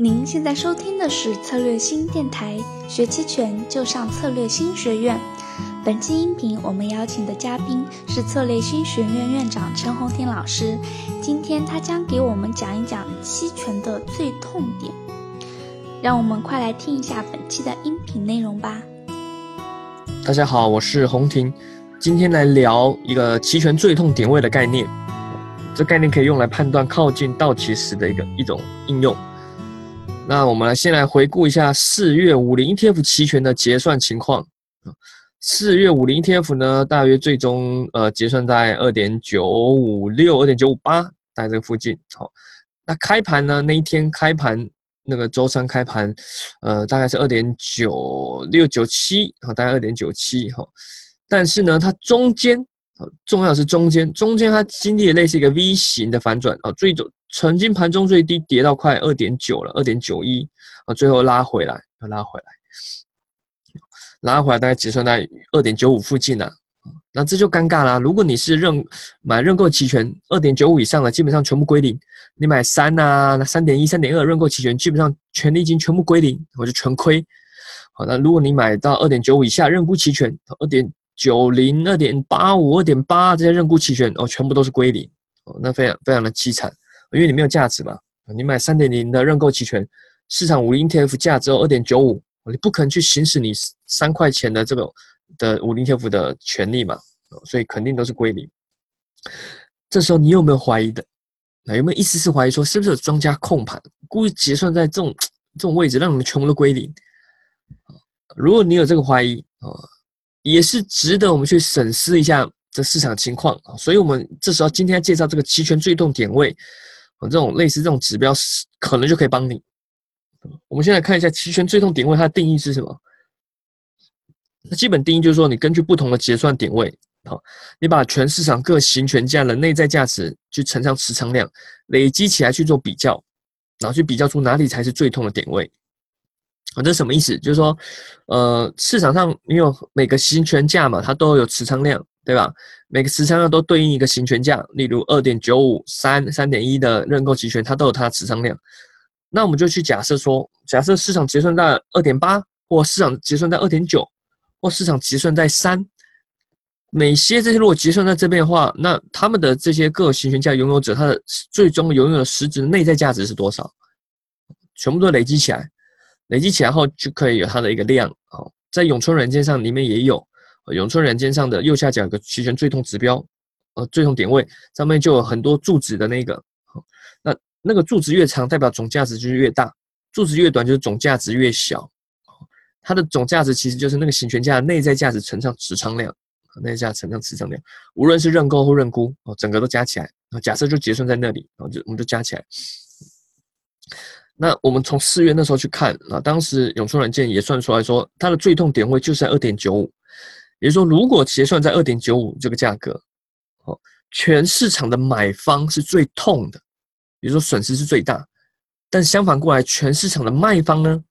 您现在收听的是策略星电台，学期权就上策略星学院。本期音频我们邀请的嘉宾是策略星学院院长陈宏庭老师，今天他将给我们讲一讲期权的最痛点。让我们快来听一下本期的音频内容吧。大家好，我是宏庭，今天来聊一个期权最痛点位的概念。这概念可以用来判断靠近到期时的一种应用。那我们先来回顾一下4月50 ETF 期权的结算情况。4月50 ETF 呢，大约最终结算在 2.956 2.958 大概这个附近。好，那开盘呢，那一天开盘，那个周三开盘大概是 2.9697 大概 2.97。 但是呢，它中间重要的是中间它经历了类似一个 V 型的反转，最终曾经盘中最低跌到快 2.9 了 2.91、最后拉回来大概结算在 2.95 附近了。那这就尴尬啦，如果你是买认购期权 2.95 以上的基本上全部归零，你买 3.1 3.2 认购期权基本上权利金全部归零，我就全亏。好，那如果你买到 2.95 以下认沽期权 2.90 2.85 2.8 这些认沽期权全部都是归零，那非常的凄惨，因为你没有价值嘛。你买 3.0 的认购期权，市场50 ETF 价只有 2.95， 你不可能去行使你3块钱的这种的50 ETF 的权利嘛，所以肯定都是归零。这时候你有没有怀疑的？有没有一丝丝怀疑说是不是有庄家控盘，故意结算在这种位置让你们全部都归零？如果你有这个怀疑，也是值得我们去审视一下这市场情况。所以我们这时候今天要介绍这个期权最痛点位，这种类似这种指标可能就可以帮你。我们先来看一下期权最痛点位它的定义是什么。那基本定义就是说，你根据不同的结算点位，你把全市场各行权价的内在价值去乘上持仓量，累积起来去做比较，然后去比较出哪里才是最痛的点位。这是什么意思？就是说市场上因为每个行权价嘛，它都有持仓量，对吧？每个持仓量都对应一个行权价，例如 2.95 3 3.1 的认购期权它都有它的持仓量。那我们就去假设说，假设市场结算在 2.8 或市场结算在 2.9 或市场结算在3，每些这些如果结算在这边的话，那他们的这些各行权价拥有者，它的最终拥有的实质内在价值是多少，全部都累积起来后就可以有它的一个量。在永春软件上里面也有，永春软件上的右下角有个期权最痛指标，最痛点位上面就有很多柱子的那个，那个柱子越长代表总价值就是越大，柱子越短就是总价值越小。它的总价值其实就是那个行权价的内在价值乘上持仓量，内在价值乘上持仓量，无论是认购或认沽，整个都加起来，假设就结算在那里，我们就加起来。那我们从4月那时候去看，当时永春软件也算出来说，它的最痛点位就是在 2.95，也就是说，如果结算在 2.95 这个价格，全市场的买方是最痛的，也就是说损失是最大。但相反过来，全市场的卖方呢，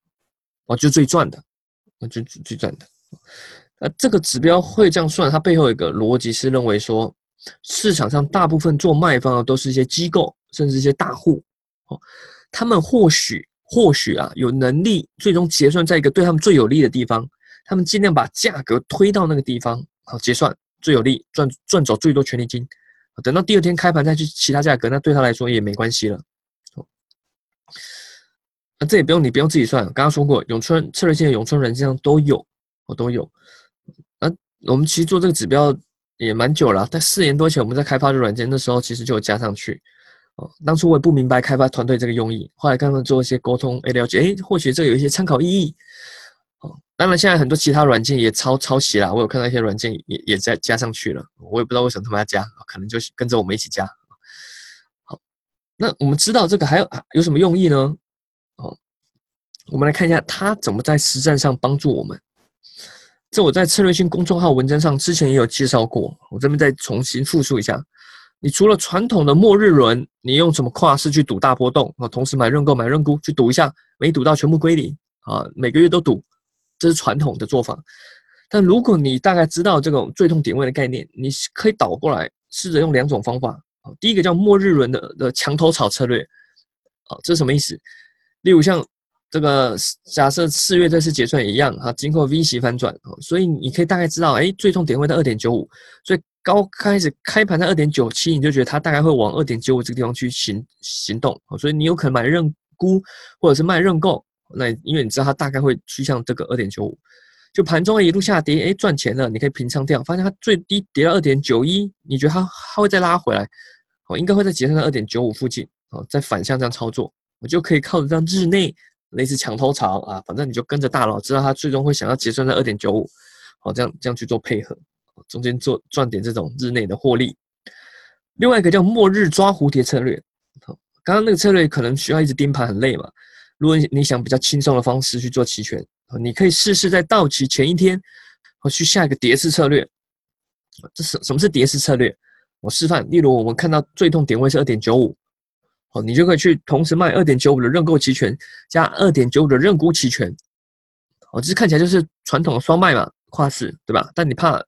就最赚的，那这个指标会这样算，它背后有一个逻辑是认为说，市场上大部分做卖方的都是一些机构，甚至一些大户，他们或许有能力最终结算在一个对他们最有利的地方，他们尽量把价格推到那个地方，好结算最有利，赚走最多权利金，等到第二天开盘再去其他价格，那对他来说也没关系了。那这也你不用自己算，刚刚说过永春策略性的永春人这样都有。我们其实做这个指标也蛮久了，在4年多前我们在开发的软件那时候其实就有加上去。当初我也不明白开发团队这个用意，后来跟他们做一些沟通，了解或许这有一些参考意义。当然现在很多其他软件也抄袭啦，我有看到一些软件 也在加上去了，我也不知道为什么他们要加，可能就跟着我们一起加。好，那我们知道这个还有什么用意呢？我们来看一下它怎么在实战上帮助我们。这我在策略性公众号文章上之前也有介绍过，我这边再重新复述一下。你除了传统的末日轮，你用什么跨市去赌大波动，同时买认购买认沽去赌一下，没赌到全部归零，每个月都赌，这是传统的做法。但如果你大概知道这种最痛点位的概念，你可以倒过来试着用两种方法。第一个叫末日轮的墙头草策略，这是什么意思？例如像这个假设4月这次结算一样啊，经过 V 息反转，所以你可以大概知道，哎，最终点位在 2.95， 所以高开始开盘在 2.97， 你就觉得它大概会往 2.95 这个地方去行动，所以你有可能买认沽或者是卖认购，那因为你知道它大概会趋向这个 2.95， 就盘中一路下跌，哎，赚钱了，你可以平仓掉，发现它最低跌到 2.91， 你觉得它会再拉回来，应该会在结算在 2.95 附近，再反向这样操作，我就可以靠着这样日内类似墙头潮啊，反正你就跟着大佬，知道他最终会想要结算在 2.95， 好，这样去做配合，中间做赚点这种日内的获利。另外一个叫末日抓蝴蝶策略，刚刚那个策略可能需要一直盯盘很累嘛，如果你想比较轻松的方式去做期权，你可以试试在到期前一天去下一个跌势策略。这什么是跌势策略？我示范，例如我们看到最痛点位是 2.95，你就可以去同时卖 2.95 的认购期权加 2.95 的认沽期权，这看起来就是传统的双卖嘛，跨市对吧？但你怕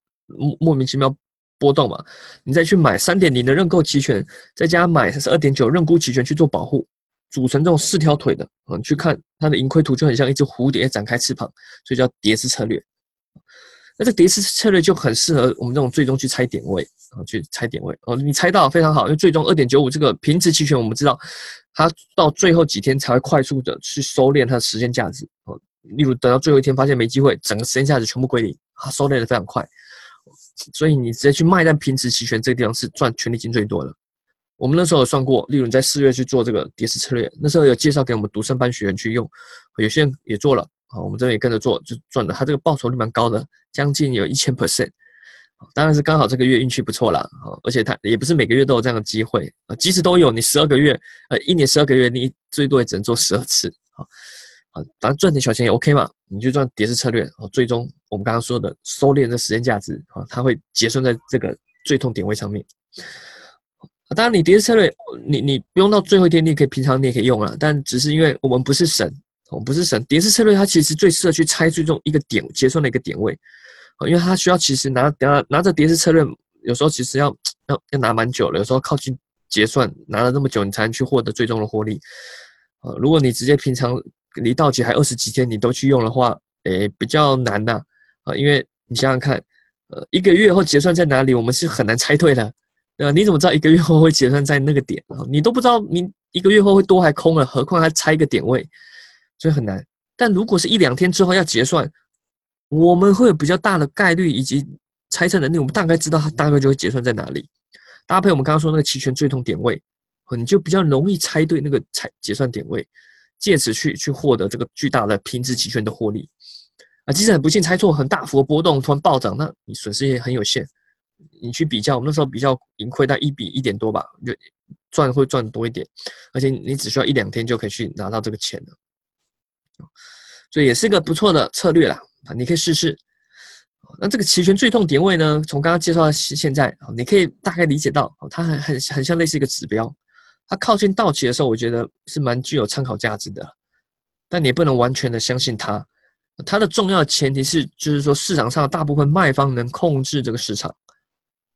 莫名其妙波动嘛，你再去买 3.0 的认购期权，再加买 2.9 认沽期权去做保护，组成这种四条腿的，你去看它的盈亏图就很像一只蝴蝶展开翅膀，所以叫蝶式策略。那这蝶式策略就很适合我们这种最终去猜点位，去猜点位，你猜到非常好，因为最终 2.95 这个平值期权我们知道它到最后几天才会快速的去收敛它的时间价值，例如等到最后一天发现没机会，整个时间价值全部归零，它收敛的非常快，所以你直接去卖在平值期权这个地方是赚权利金最多的。我们那时候有算过，例如你在4月去做这个蝶式策略，那时候有介绍给我们独生班学员去用，有些人也做了，我们这边也跟着做，就赚了，它这个报酬率蛮高的，将近有 1000%，当然是刚好这个月运气不错啦，而且它也不是每个月都有这样的机会，即使都有，你12个月一年12个月你最多也只能做12次，当然赚点小钱也 OK 嘛，你就赚蝶式策略，最终我们刚刚说的收敛的时间价值，它会结算在这个最痛点位上面。当然你蝶式策略 你不用到最后一天，你也可以平常你也可以用啦，但只是因为我们不是神，蝶式策略它其实最适合去猜最终一个点结算的一个点位，因为它需要其实拿着蝶式策略，有时候其实要拿蛮久了，有时候靠近结算拿了那么久，你才能去获得最终的获利。如果你直接平常离到期还20几天你都去用的话，比较难呐，因为你想想看，一个月后结算在哪里，我们是很难猜对的。你怎么知道一个月后会结算在那个点？你都不知道你一个月后会多还空了，何况还猜一个点位，所以很难。但如果是1-2天之后要结算，我们会有比较大的概率以及猜测能力，我们大概知道它大概就会结算在哪里。搭配我们刚刚说那个期权最痛点位，你就比较容易猜对那个结算点位，借此去获得这个巨大的平值期权的获利。即使很不幸猜错，很大幅的波动突然暴涨，那你损失也很有限。你去比较，我们那时候比较盈亏大概1比1点多吧，就赚会赚多一点，而且你只需要1-2天就可以去拿到这个钱了。所以也是一个不错的策略啦，你可以试试。那这个期权最痛点位呢，从刚刚介绍到现在，你可以大概理解到它很像类似一个指标，它靠近到期的时候我觉得是蛮具有参考价值的，但你也不能完全的相信它。它的重要前提是就是说市场上的大部分卖方能控制这个市场，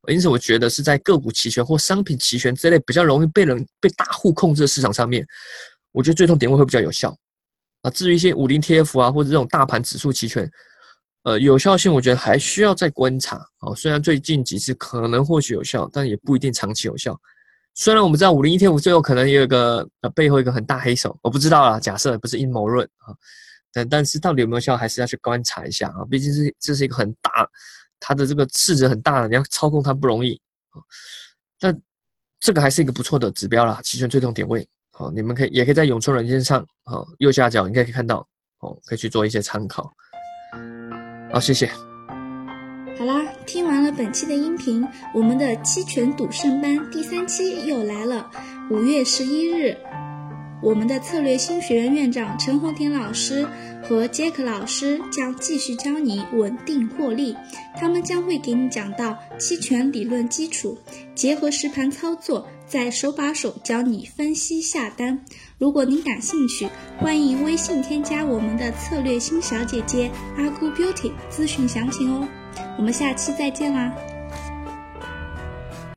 因此我觉得是在个股期权或商品期权这类比较容易被大户控制的市场上面，我觉得最痛点位会比较有效。至于一些 50 ETF 啊，或者这种大盘指数期权，有效性我觉得还需要再观察，虽然最近几次可能或许有效，但也不一定长期有效。虽然我们知道 50 ETF 最后可能也有一个背后一个很大黑手，我不知道啦，假设不是阴谋论，但是到底有没有效还是要去观察一下啊，毕竟这是一个很大，它的这个市值很大的，你要操控它不容易，但这个还是一个不错的指标啦，期权最痛点位。你们也可以在永春软件上，右下角应该可以看到，可以去做一些参考。好，谢谢。好啦，听完了本期的音频，我们的期权赌圣班第3期又来了。5月11日，我们的策略新学院院长陈宏田老师和杰克老师将继续教你稳定获利，他们将会给你讲到期权理论基础，结合实盘操作，再手把手教你分析下单。如果您感兴趣，欢迎微信添加我们的策略新小姐姐阿姑 Beauty 咨询详情哦。我们下期再见啦。